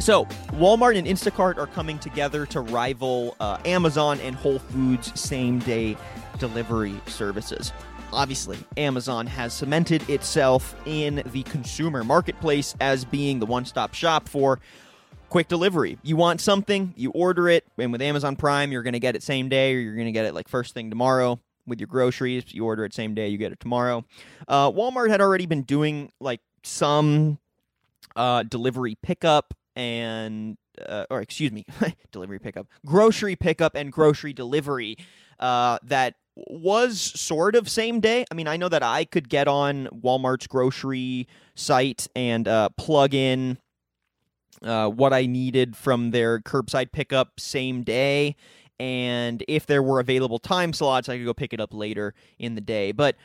So Walmart and Instacart are coming together to rival Amazon and Whole Foods same-day delivery services. Obviously, Amazon has cemented itself in the consumer marketplace as being the one-stop shop for quick delivery. You want something, you order it, and with Amazon Prime, you're going to get it same day, or you're going to get it like first thing tomorrow. With your groceries, you order it same day, you get it tomorrow. Walmart had already been doing like some delivery pickup and grocery pickup and grocery delivery that was sort of same day. I mean, I know that I could get on Walmart's grocery site and plug in what I needed from their curbside pickup same day. And if there were available time slots, I could go pick it up later in the day. But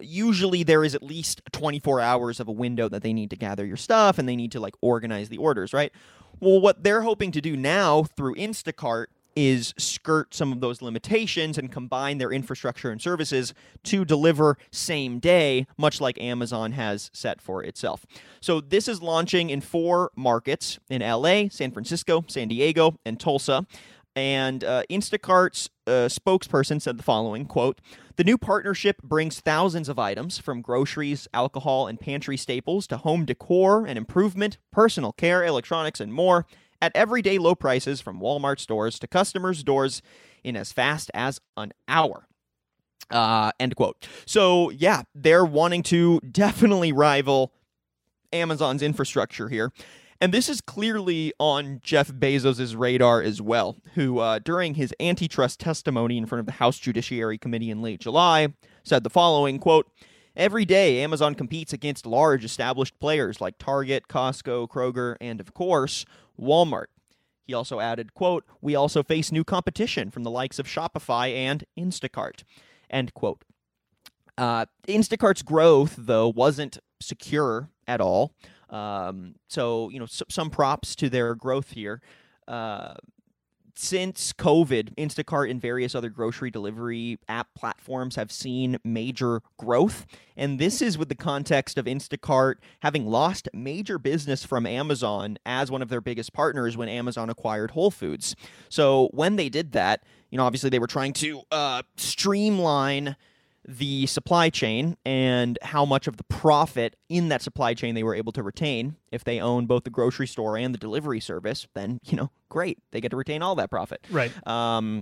usually there is at least 24 hours of a window that they need to gather your stuff and they need to like organize the orders, right? Well, what they're hoping to do now through Instacart is skirt some of those limitations and combine their infrastructure and services to deliver same day, much like Amazon has set for itself. So this is launching in 4 markets in LA, San Francisco, San Diego, and Tulsa. And Instacart's spokesperson said the following, quote, "The new partnership brings thousands of items from groceries, alcohol, and pantry staples to home decor and improvement, personal care, electronics, and more at everyday low prices from Walmart stores to customers' doors in as fast as an hour." End quote. So, yeah, they're wanting to definitely rival Amazon's infrastructure here. And this is clearly on Jeff Bezos' radar as well, who, during his antitrust testimony in front of the House Judiciary Committee in late July, said the following, quote, "Every day, Amazon competes against large established players like Target, Costco, Kroger, and, of course, Walmart." He also added, quote, "We also face new competition from the likes of Shopify and Instacart," end quote. Instacart's growth, though, wasn't secure at all. So, you know, some props to their growth here. Since COVID, Instacart and various other grocery delivery app platforms have seen major growth. And this is with the context of Instacart having lost major business from Amazon as one of their biggest partners when Amazon acquired Whole Foods. So when they did that, you know, obviously they were trying to streamline the supply chain and how much of the profit in that supply chain they were able to retain. If they own both the grocery store and the delivery service, then, you know, great. They get to retain all that profit. Right. And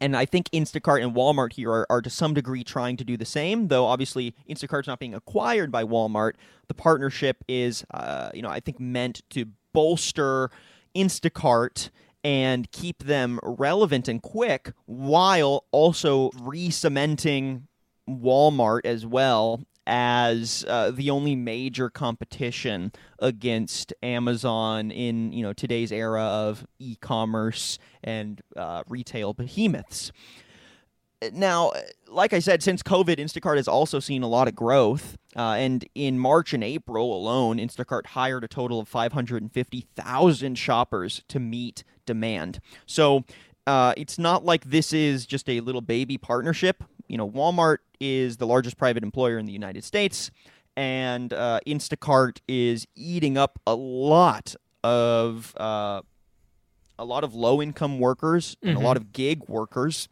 I think Instacart and Walmart here are to some degree trying to do the same, though obviously Instacart's not being acquired by Walmart. The partnership is, you know, I think meant to bolster Instacart and keep them relevant and quick while also re-cementing Walmart as well as the only major competition against Amazon in, you know, today's era of e-commerce and retail behemoths. Now, like I said, since COVID, Instacart has also seen a lot of growth. And in March and April alone, Instacart hired a total of 550,000 shoppers to meet demand. So it's not like this is just a little baby partnership. You know, Walmart is the largest private employer in the United States, and Instacart is eating up a lot of low-income workers and a lot of gig workers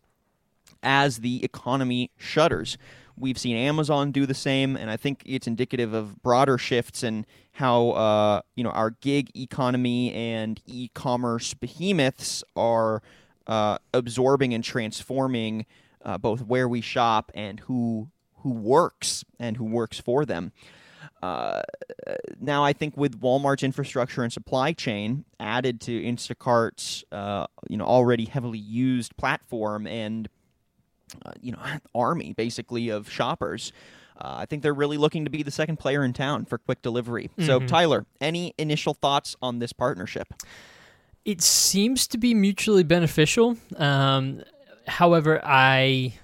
as the economy shutters. We've seen Amazon do the same, and I think it's indicative of broader shifts in how you know, our gig economy and e-commerce behemoths are absorbing and transforming both where we shop and who works and who works for them. Now, I think with Walmart's infrastructure and supply chain added to Instacart's you know, already heavily used platform and you know, army basically of shoppers, I think they're really looking to be the second player in town for quick delivery. So Tyler, any initial thoughts on this partnership? It seems to be mutually beneficial. However, I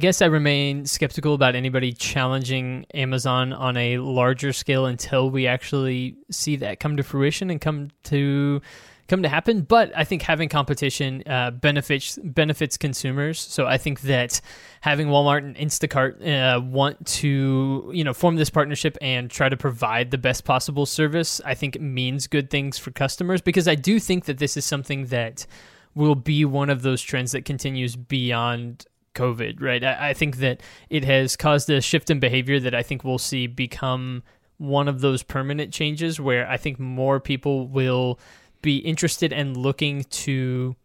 guess I remain skeptical about anybody challenging Amazon on a larger scale until we actually see that come to fruition and come to come to happen. But I think having competition benefits consumers. So I think that having Walmart and Instacart want to, form this partnership and try to provide the best possible service, I think it means good things for customers, because I do think that this is something that will be one of those trends that continues beyond COVID, right? I think that it has caused a shift in behavior that I think we'll see become one of those permanent changes, where I think more people will be interested and looking to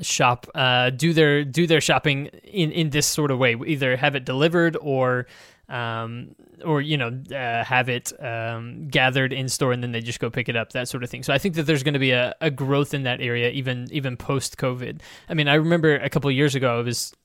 shop, do their shopping in this sort of way, either have it delivered or have it gathered in store and then they just go pick it up, that sort of thing. So I think that there's going to be a growth in that area, even post-COVID. I mean, I remember a couple of years ago,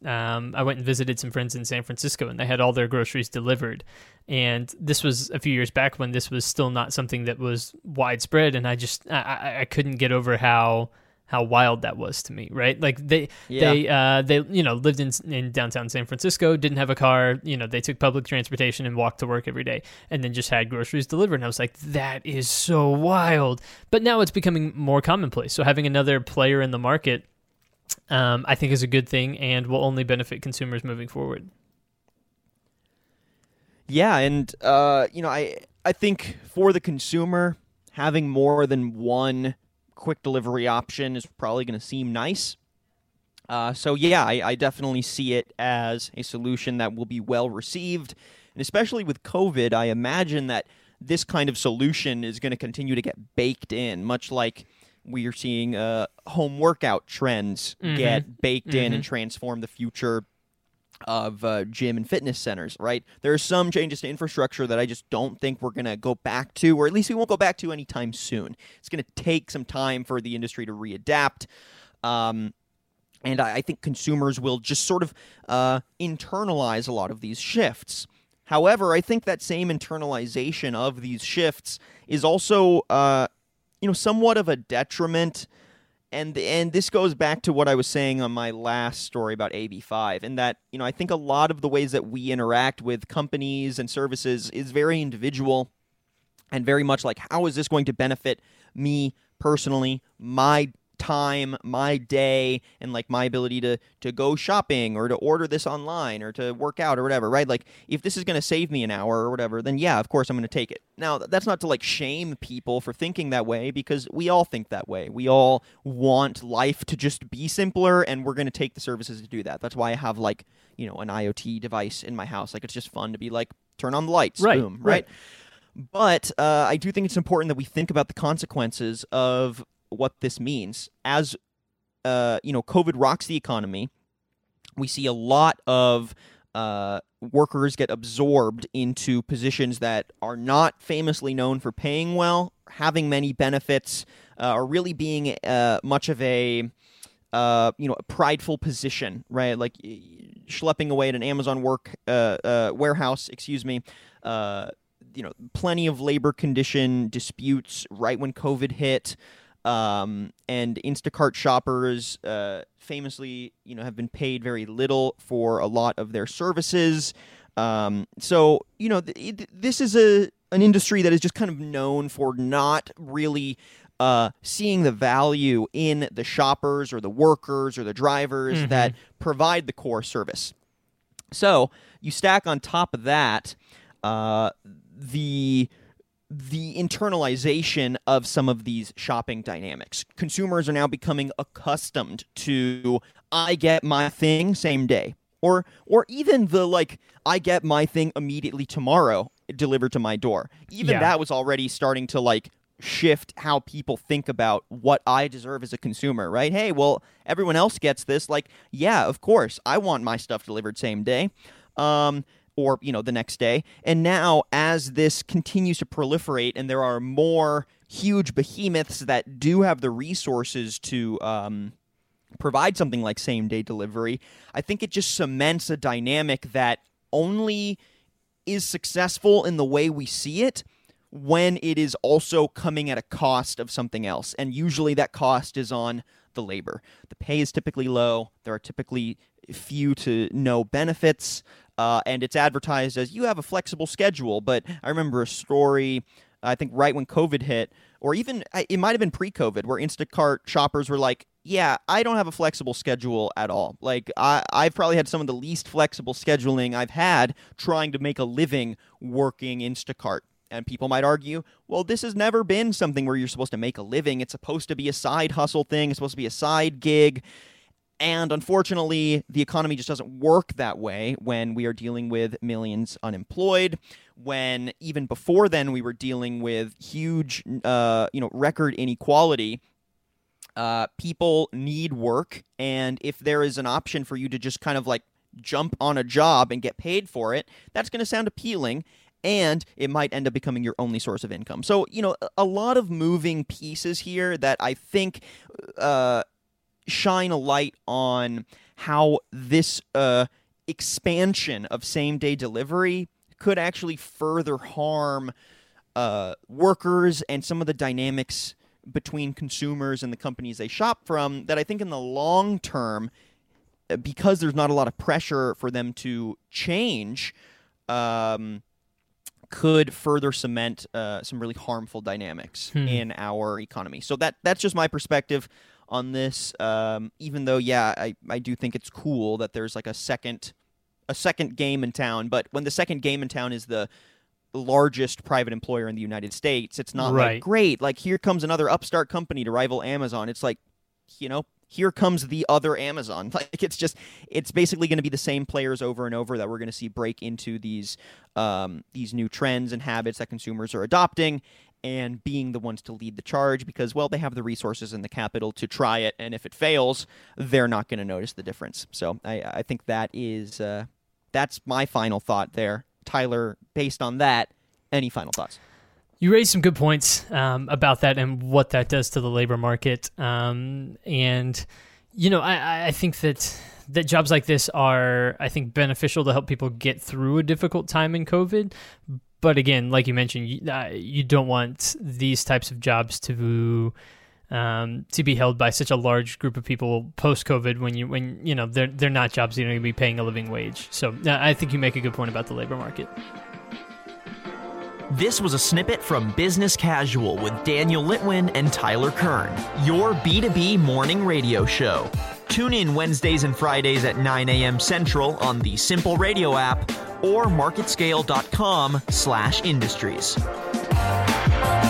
I went and visited some friends in San Francisco, and they had all their groceries delivered. And this was a few years back when this was still not something that was widespread, and I couldn't get over how wild that was to me, right? Like they lived in downtown San Francisco, didn't have a car, they took public transportation and walked to work every day, and then just had groceries delivered. And I was like, that is so wild. But now it's becoming more commonplace. So having another player in the market, I think is a good thing and will only benefit consumers moving forward. Yeah. And, I think for the consumer, having more than one quick delivery option is probably going to seem nice. I definitely see it as a solution that will be well received. And especially with COVID, I imagine that this kind of solution is going to continue to get baked in, much like we are seeing home workout trends get baked in and transform the future of gym and fitness centers, right? There are some changes to infrastructure that I just don't think we're going to go back to, or at least we won't go back to anytime soon. It's going to take some time for the industry to readapt. And I think consumers will just sort of internalize a lot of these shifts. However, I think that same internalization of these shifts is also, somewhat of a detriment. And this goes back to what I was saying on my last story about AB5, and that, I think a lot of the ways that we interact with companies and services is very individual and very much like, how is this going to benefit me personally, my time, my day, and like my ability to go shopping or to order this online or to work out or whatever, right? Like, if this is going to save me an hour or whatever, then yeah, of course I'm going to take it. Now, that's not to like shame people for thinking that way, because we all think that way. We all want life to just be simpler, and we're going to take the services to do that. That's why I have like, an IoT device in my house. Like, it's just fun to be like, turn on the lights, right, boom, right? But I do think it's important that we think about the consequences of what this means. As COVID rocks the economy, we see a lot of workers get absorbed into positions that are not famously known for paying well, having many benefits, or really being much of a a prideful position, right? Like schlepping away at an Amazon warehouse, plenty of labor condition disputes right when COVID hit. And Instacart shoppers famously, have been paid very little for a lot of their services. This is an industry that is just kind of known for not really seeing the value in the shoppers or the workers or the drivers that provide the core service. So you stack on top of that the internalization of some of these shopping dynamics. Consumers are now becoming accustomed to, I get my thing same day, or even the like, I get my thing immediately tomorrow delivered to my door. That was already starting to like shift how people think about what I deserve as a consumer, right? Hey, well, everyone else gets this. Like, yeah, of course, I want my stuff delivered same day. Or, the next day. And now, as this continues to proliferate and there are more huge behemoths that do have the resources to provide something like same-day delivery, I think it just cements a dynamic that only is successful in the way we see it when it is also coming at a cost of something else. And usually that cost is on the labor. The pay is typically low. There are typically few to no benefits. And it's advertised as, you have a flexible schedule. But I remember a story, I think right when COVID hit, or even it might have been pre-COVID where Instacart shoppers were like, yeah, I don't have a flexible schedule at all. Like I've probably had some of the least flexible scheduling I've had trying to make a living working Instacart. And people might argue, well, this has never been something where you're supposed to make a living. It's supposed to be a side hustle thing. It's supposed to be a side gig. And unfortunately, the economy just doesn't work that way when we are dealing with millions unemployed, when even before then we were dealing with huge, record inequality. People need work. And if there is an option for you to just kind of like jump on a job and get paid for it, that's going to sound appealing. And it might end up becoming your only source of income. So, a lot of moving pieces here that I think shine a light on how this expansion of same-day delivery could actually further harm workers and some of the dynamics between consumers and the companies they shop from that I think in the long term, because there's not a lot of pressure for them to change, could further cement some really harmful dynamics in our economy. So that's just my perspective on this. Even though, I do think it's cool that there's like a second game in town. But when the second game in town is the largest private employer in the United States, it's not right. Like, great, like here comes another upstart company to rival Amazon. It's like, here comes the other Amazon. Like it's basically going to be the same players over and over that we're going to see break into these new trends and habits that consumers are adopting and being the ones to lead the charge because, well, they have the resources and the capital to try it. And if it fails, they're not going to notice the difference. So I think that is that's my final thought there. Tyler, based on that, any final thoughts? You raised some good points about that and what that does to the labor market. I think that jobs like this are, I think, beneficial to help people get through a difficult time in COVID. But again, like you mentioned, you don't want these types of jobs to be held by such a large group of people post-COVID when they're not jobs you're going to be paying a living wage. So I think you make a good point about the labor market. This was a snippet from Business Casual with Daniel Litwin and Tyler Kern, your B2B morning radio show. Tune in Wednesdays and Fridays at 9 a.m. Central on the Simple Radio app or marketscale.com/industries.